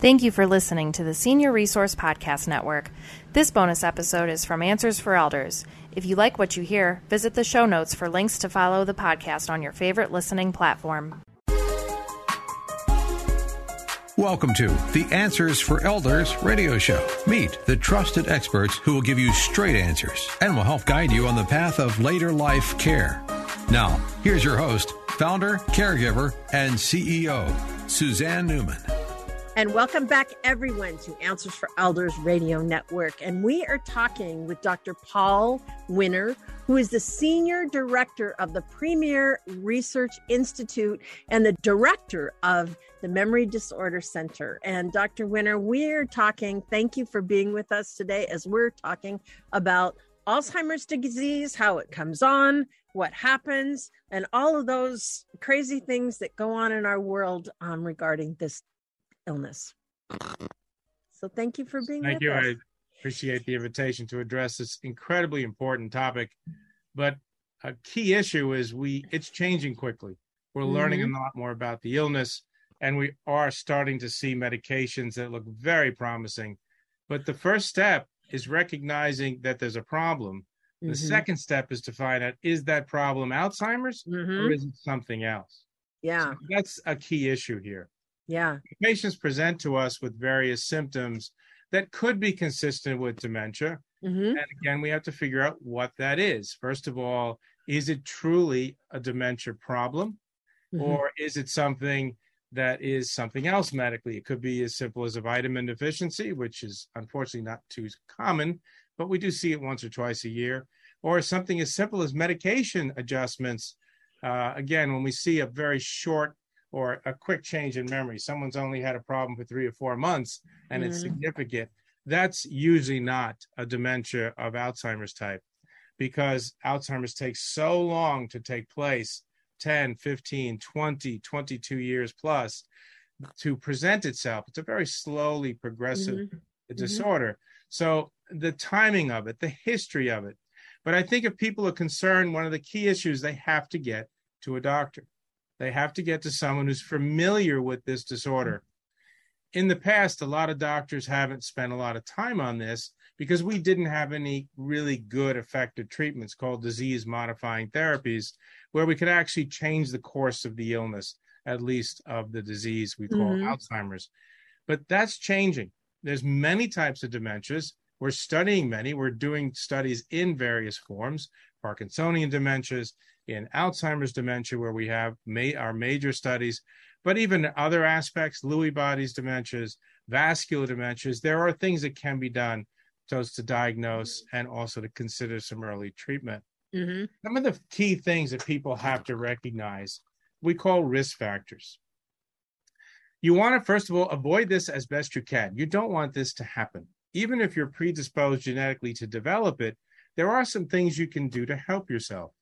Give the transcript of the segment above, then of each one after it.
Thank you for listening to the Senior Resource Podcast Network. This bonus episode is from Answers for Elders. If you like what you hear, visit the show notes for links to follow the podcast on your favorite listening platform. Welcome to the Answers for Elders radio show. Meet the trusted experts who will give you straight answers and will help guide you on the path of later life care. Now, here's your host, founder, caregiver, and CEO, Suzanne Newman. And welcome back, everyone, to Answers for Elders radio network. And we are talking with Dr. Paul Winner, who is the Senior Director of the Premier Research Institute and the Director of the Memory Disorder Center. And Dr. Winner, we're talking, thank you for being with us today as we're talking about Alzheimer's disease, how it comes on, what happens, and all of those crazy things that go on in our world regarding this illness. So thank you for being with us. Appreciate the invitation to address this incredibly important topic. But a key issue is it's changing quickly. We're learning a lot more about the illness, and we are starting to see medications that look very promising. But the first step is recognizing that there's a problem. The second step is to find out, is that problem Alzheimer's or is it something else? Yeah. So that's a key issue here. Yeah. Patients present to us with various symptoms that could be consistent with dementia. And again, we have to figure out what that is. First of all, is it truly a dementia problem? Or is it something that is something else medically? It could be as simple as a vitamin deficiency, which is unfortunately not too common, but we do see it once or twice a year, or something as simple as medication adjustments. Again, when we see a very short or a quick change in memory. Someone's only had a problem for 3 or 4 months and it's significant. That's usually not a dementia of Alzheimer's type, because Alzheimer's takes so long to take place, 10, 15, 20, 22 years plus, to present itself. It's a very slowly progressive disorder. So the timing of it, the history of it. But I think if people are concerned, one of the key issues, they have to get to a doctor. They have to get to someone who's familiar with this disorder. In the past, a lot of doctors haven't spent a lot of time on this because we didn't have any really good effective treatments called disease-modifying therapies, where we could actually change the course of the illness, at least of the disease we call Alzheimer's. But that's changing. There's many types of dementias. We're studying many. We're doing studies in various forms, Parkinsonian dementias, in Alzheimer's dementia, where we have our major studies, but even other aspects, Lewy bodies dementias, vascular dementias. There are things that can be done to diagnose and also to consider some early treatment. Some of the key things that people have to recognize, we call risk factors. You want to, first of all, avoid this as best you can. You don't want this to happen. Even if you're predisposed genetically to develop it, there are some things you can do to help yourself.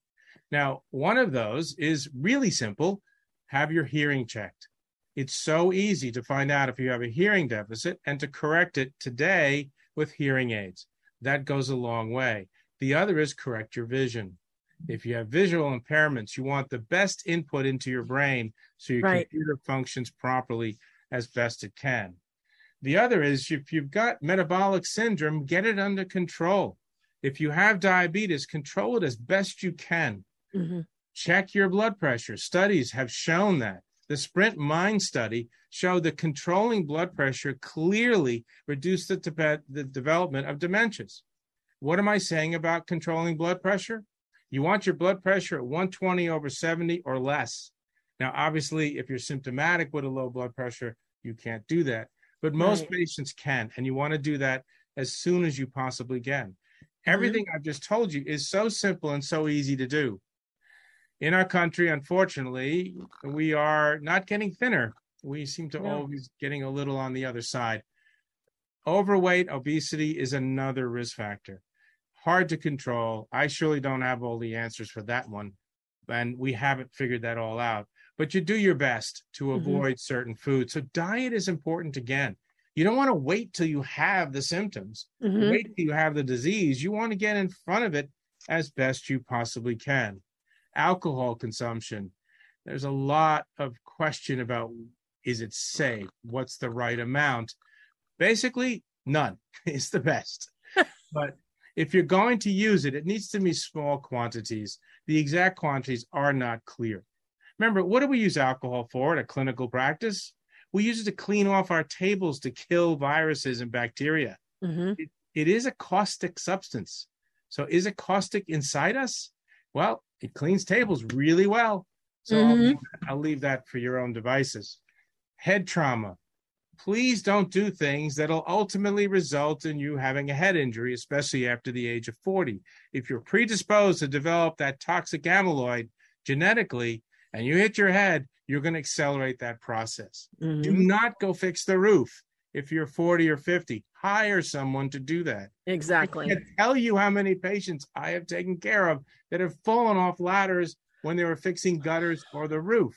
Now, one of those is really simple. Have your hearing checked. It's so easy to find out if you have a hearing deficit and to correct it today with hearing aids. That goes a long way. The other is correct your vision. If you have visual impairments, you want the best input into your brain so your computer functions properly as best it can. The other is, if you've got metabolic syndrome, get it under control. If you have diabetes, control it as best you can. Check your blood pressure. Studies have shown that. The Sprint Mind study showed that controlling blood pressure clearly reduced the development of dementias. What am I saying about controlling blood pressure? You want your blood pressure at 120/70 or less. Now, obviously, if you're symptomatic with a low blood pressure, you can't do that. But most patients can, and you want to do that as soon as you possibly can. Everything I've just told you is so simple and so easy to do. In our country, unfortunately, we are not getting thinner. We seem to always getting a little on the other side. Overweight, obesity is another risk factor. Hard to control. I surely don't have all the answers for that one, and we haven't figured that all out. But you do your best to avoid certain foods. So diet is important again. You don't want to wait till you have the symptoms, wait till you have the disease. You want to get in front of it as best you possibly can. Alcohol consumption. There's a lot of question about, Is it safe? What's the right amount? Basically, none is the best. But if you're going to use it, it needs to be small quantities. The exact quantities are not clear. Remember, what do we use alcohol for in a clinical practice? We use it to clean off our tables to kill viruses and bacteria. Mm-hmm. It is a caustic substance. So is it caustic inside us? Well, it cleans tables really well. So I'll leave that for your own devices. Head trauma. Please don't do things that'll ultimately result in you having a head injury, especially after the age of 40. If you're predisposed to develop that toxic amyloid genetically and you hit your head, you're going to accelerate that process. Mm-hmm. Do not go fix the roof if you're 40 or 50. Hire someone to do that. Exactly. I can't tell you how many patients I have taken care of that have fallen off ladders when they were fixing gutters or the roof.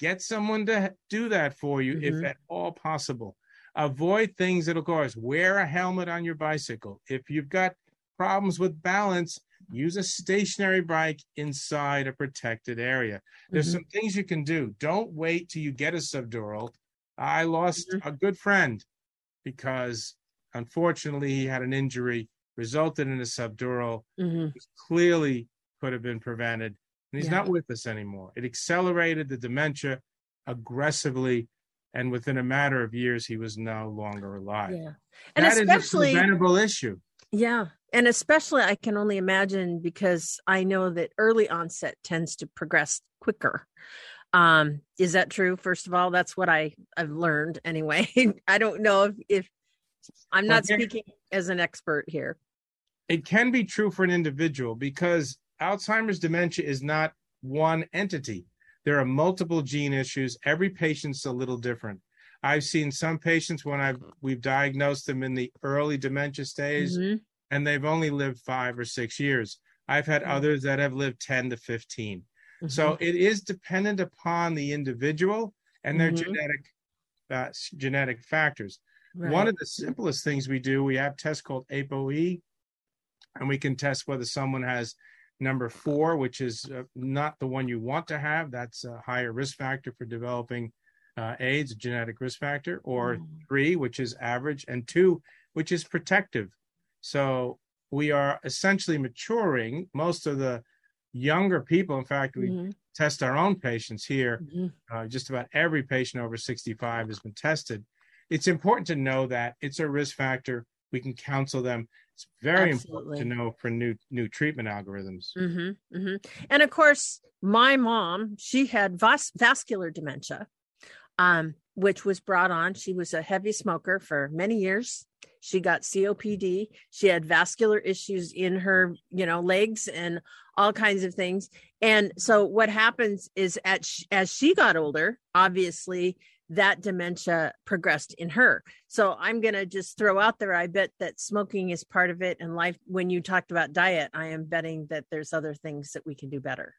Get someone to do that for you, if at all possible. Avoid things that'll cause. Wear a helmet on your bicycle. If you've got problems with balance, use a stationary bike inside a protected area. There's some things you can do. Don't wait till you get a subdural. I lost a good friend because, unfortunately, he had an injury, resulted in a subdural, which clearly could have been prevented. And he's not with us anymore. It accelerated the dementia aggressively. And within a matter of years, he was no longer alive. Yeah. And that especially, is a preventable issue. Yeah. And especially, I can only imagine, because I know that early onset tends to progress quicker. Is that true? First of all, that's what I've learned anyway. I don't know if I'm not speaking as an expert here. It can be true for an individual because Alzheimer's dementia is not one entity. There are multiple gene issues. Every patient's a little different. I've seen some patients when we've diagnosed them in the early dementia stage, and they've only lived 5 or 6 years. I've had others that have lived 10 to 15. So it is dependent upon the individual and their genetic factors. Right. One of the simplest things we do, we have tests called ApoE, and we can test whether someone has number 4, which is not the one you want to have. That's a higher risk factor for developing AIDS, a genetic risk factor, or 3, which is average, and 2, which is protective. So we are essentially maturing most of the younger people. In fact, we test our own patients here. Just about every patient over 65 has been tested. It's important to know that it's a risk factor. We can counsel them. It's very important to know for new treatment algorithms. And of course, my mom, she had vascular dementia, which was brought on. She was a heavy smoker for many years. She got COPD. She had vascular issues in her, legs and all kinds of things. And so what happens is as she got older, obviously, that dementia progressed in her. So I'm going to just throw out there, I bet that smoking is part of it. And life, when you talked about diet, I am betting that there's other things that we can do better.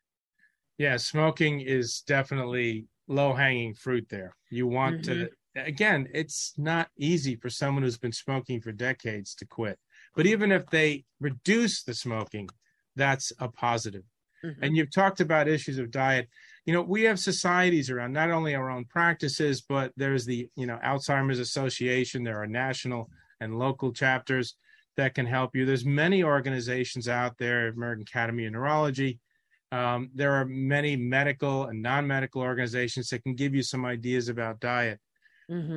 Yeah, smoking is definitely low-hanging fruit there. You want to, again, it's not easy for someone who's been smoking for decades to quit. But even if they reduce the smoking, that's a positive. And you've talked about issues of diet. We have societies around not only our own practices, but there's the, Alzheimer's Association. There are national and local chapters that can help you. There's many organizations out there, American Academy of Neurology. There are many medical and non-medical organizations that can give you some ideas about diet.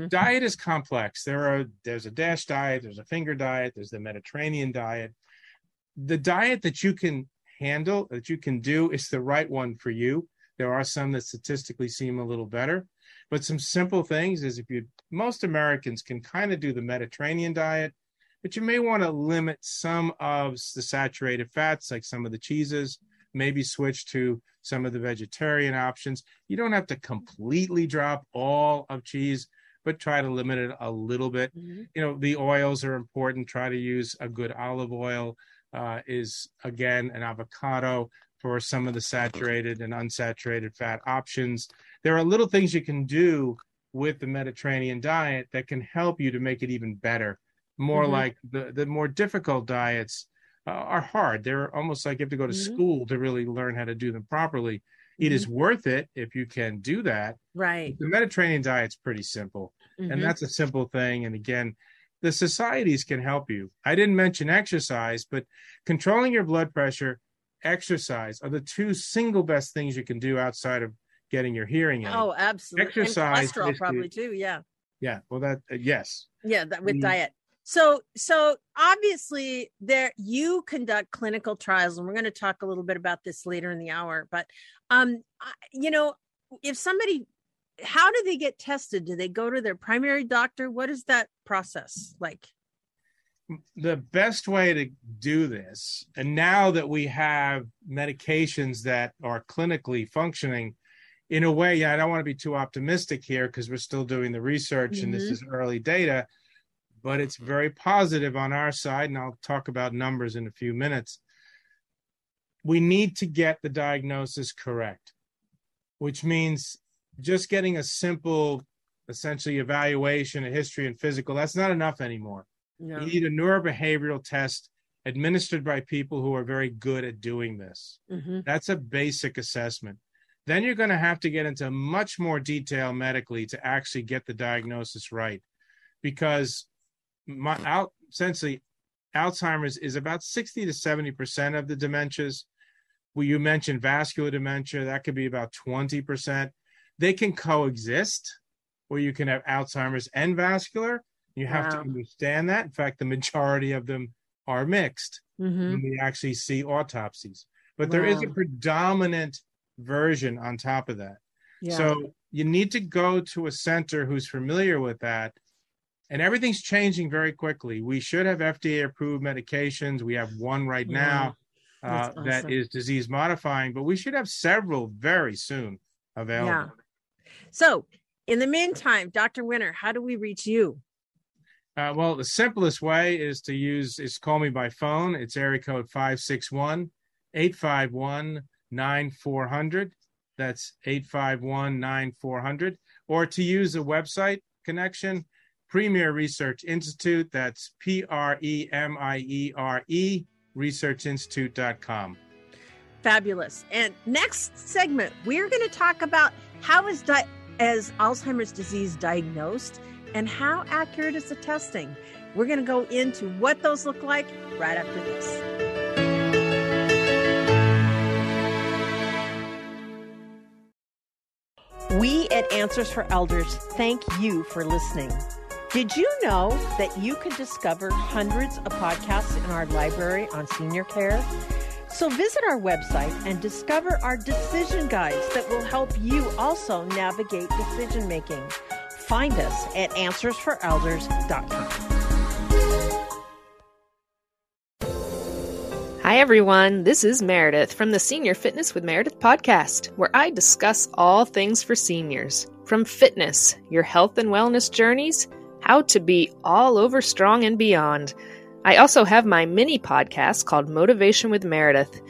Diet is complex. There's a DASH diet, there's a FINGER diet, there's the Mediterranean diet. The diet that you can handle, that you can do, is the right one for you. There are some that statistically seem a little better, but some simple things is most Americans can kind of do the Mediterranean diet, but you may want to limit some of the saturated fats, like some of the cheeses, maybe switch to some of the vegetarian options. You don't have to completely drop all of cheese, but try to limit it a little bit. The oils are important. Try to use a good olive oil, is again, an avocado, for some of the saturated and unsaturated fat options. There are little things you can do with the Mediterranean diet that can help you to make it even better. More like the more difficult diets are hard. They're almost like you have to go to school to really learn how to do them properly. It is worth it if you can do that. Right. The Mediterranean diet's pretty simple. Mm-hmm. And that's a simple thing. And again, the societies can help you. I didn't mention exercise, but controlling your blood pressure, exercise are the two single best things you can do outside of getting your hearing aid. Oh, absolutely. Exercise. And cholesterol probably too. Yeah. Yeah. Well, that, yes. Yeah. That, with diet. So obviously there, you conduct clinical trials, and we're going to talk a little bit about this later in the hour, but, you know, if somebody, how do they get tested? Do they go to their primary doctor? What is that process like? The best way to do this, and now that we have medications that are clinically functioning in a way, I don't want to be too optimistic here because we're still doing the research and this is early data, but it's very positive on our side. And I'll talk about numbers in a few minutes. We need to get the diagnosis correct, which means just getting a simple, essentially evaluation, a history and physical, that's not enough anymore. No. You need a neurobehavioral test administered by people who are very good at doing this. Mm-hmm. That's a basic assessment. Then you're going to have to get into much more detail medically to actually get the diagnosis right, because essentially Alzheimer's is about 60 to 70% of the dementias. Well, you mentioned vascular dementia, that could be about 20%. They can coexist, where you can have Alzheimer's and vascular. You have to understand that. In fact, the majority of them are mixed when we actually see autopsies. But there is a predominant version on top of that. Yeah. So you need to go to a center who's familiar with that. And everything's changing very quickly. We should have FDA-approved medications. We have one right now that is disease-modifying, but we should have several very soon available. Yeah. So in the meantime, Dr. Winner, how do we reach you? Well, the simplest way is call me by phone. It's area code 561-851-9400. That's 851-9400. Or to use a website connection, Premier Research Institute. That's Premiere, researchinstitute.com. Fabulous. And next segment, we're going to talk about how is Alzheimer's disease diagnosed, and how accurate is the testing? We're going to go into what those look like right after this. We at Answers for Elders thank you for listening. Did you know that you can discover hundreds of podcasts in our library on senior care? So visit our website and discover our decision guides that will help you also navigate decision making. Find us at answersforelders.com. Hi, everyone. This is Meredith from the Senior Fitness with Meredith podcast, where I discuss all things for seniors, from fitness, your health and wellness journeys, how to be all over strong and beyond. I also have my mini podcast called Motivation with Meredith.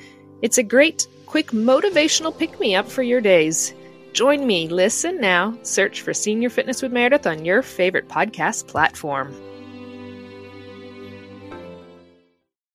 It's a great, quick motivational pick-me-up for your days. Join me. Listen now. Search for Senior Fitness with Meredith on your favorite podcast platform.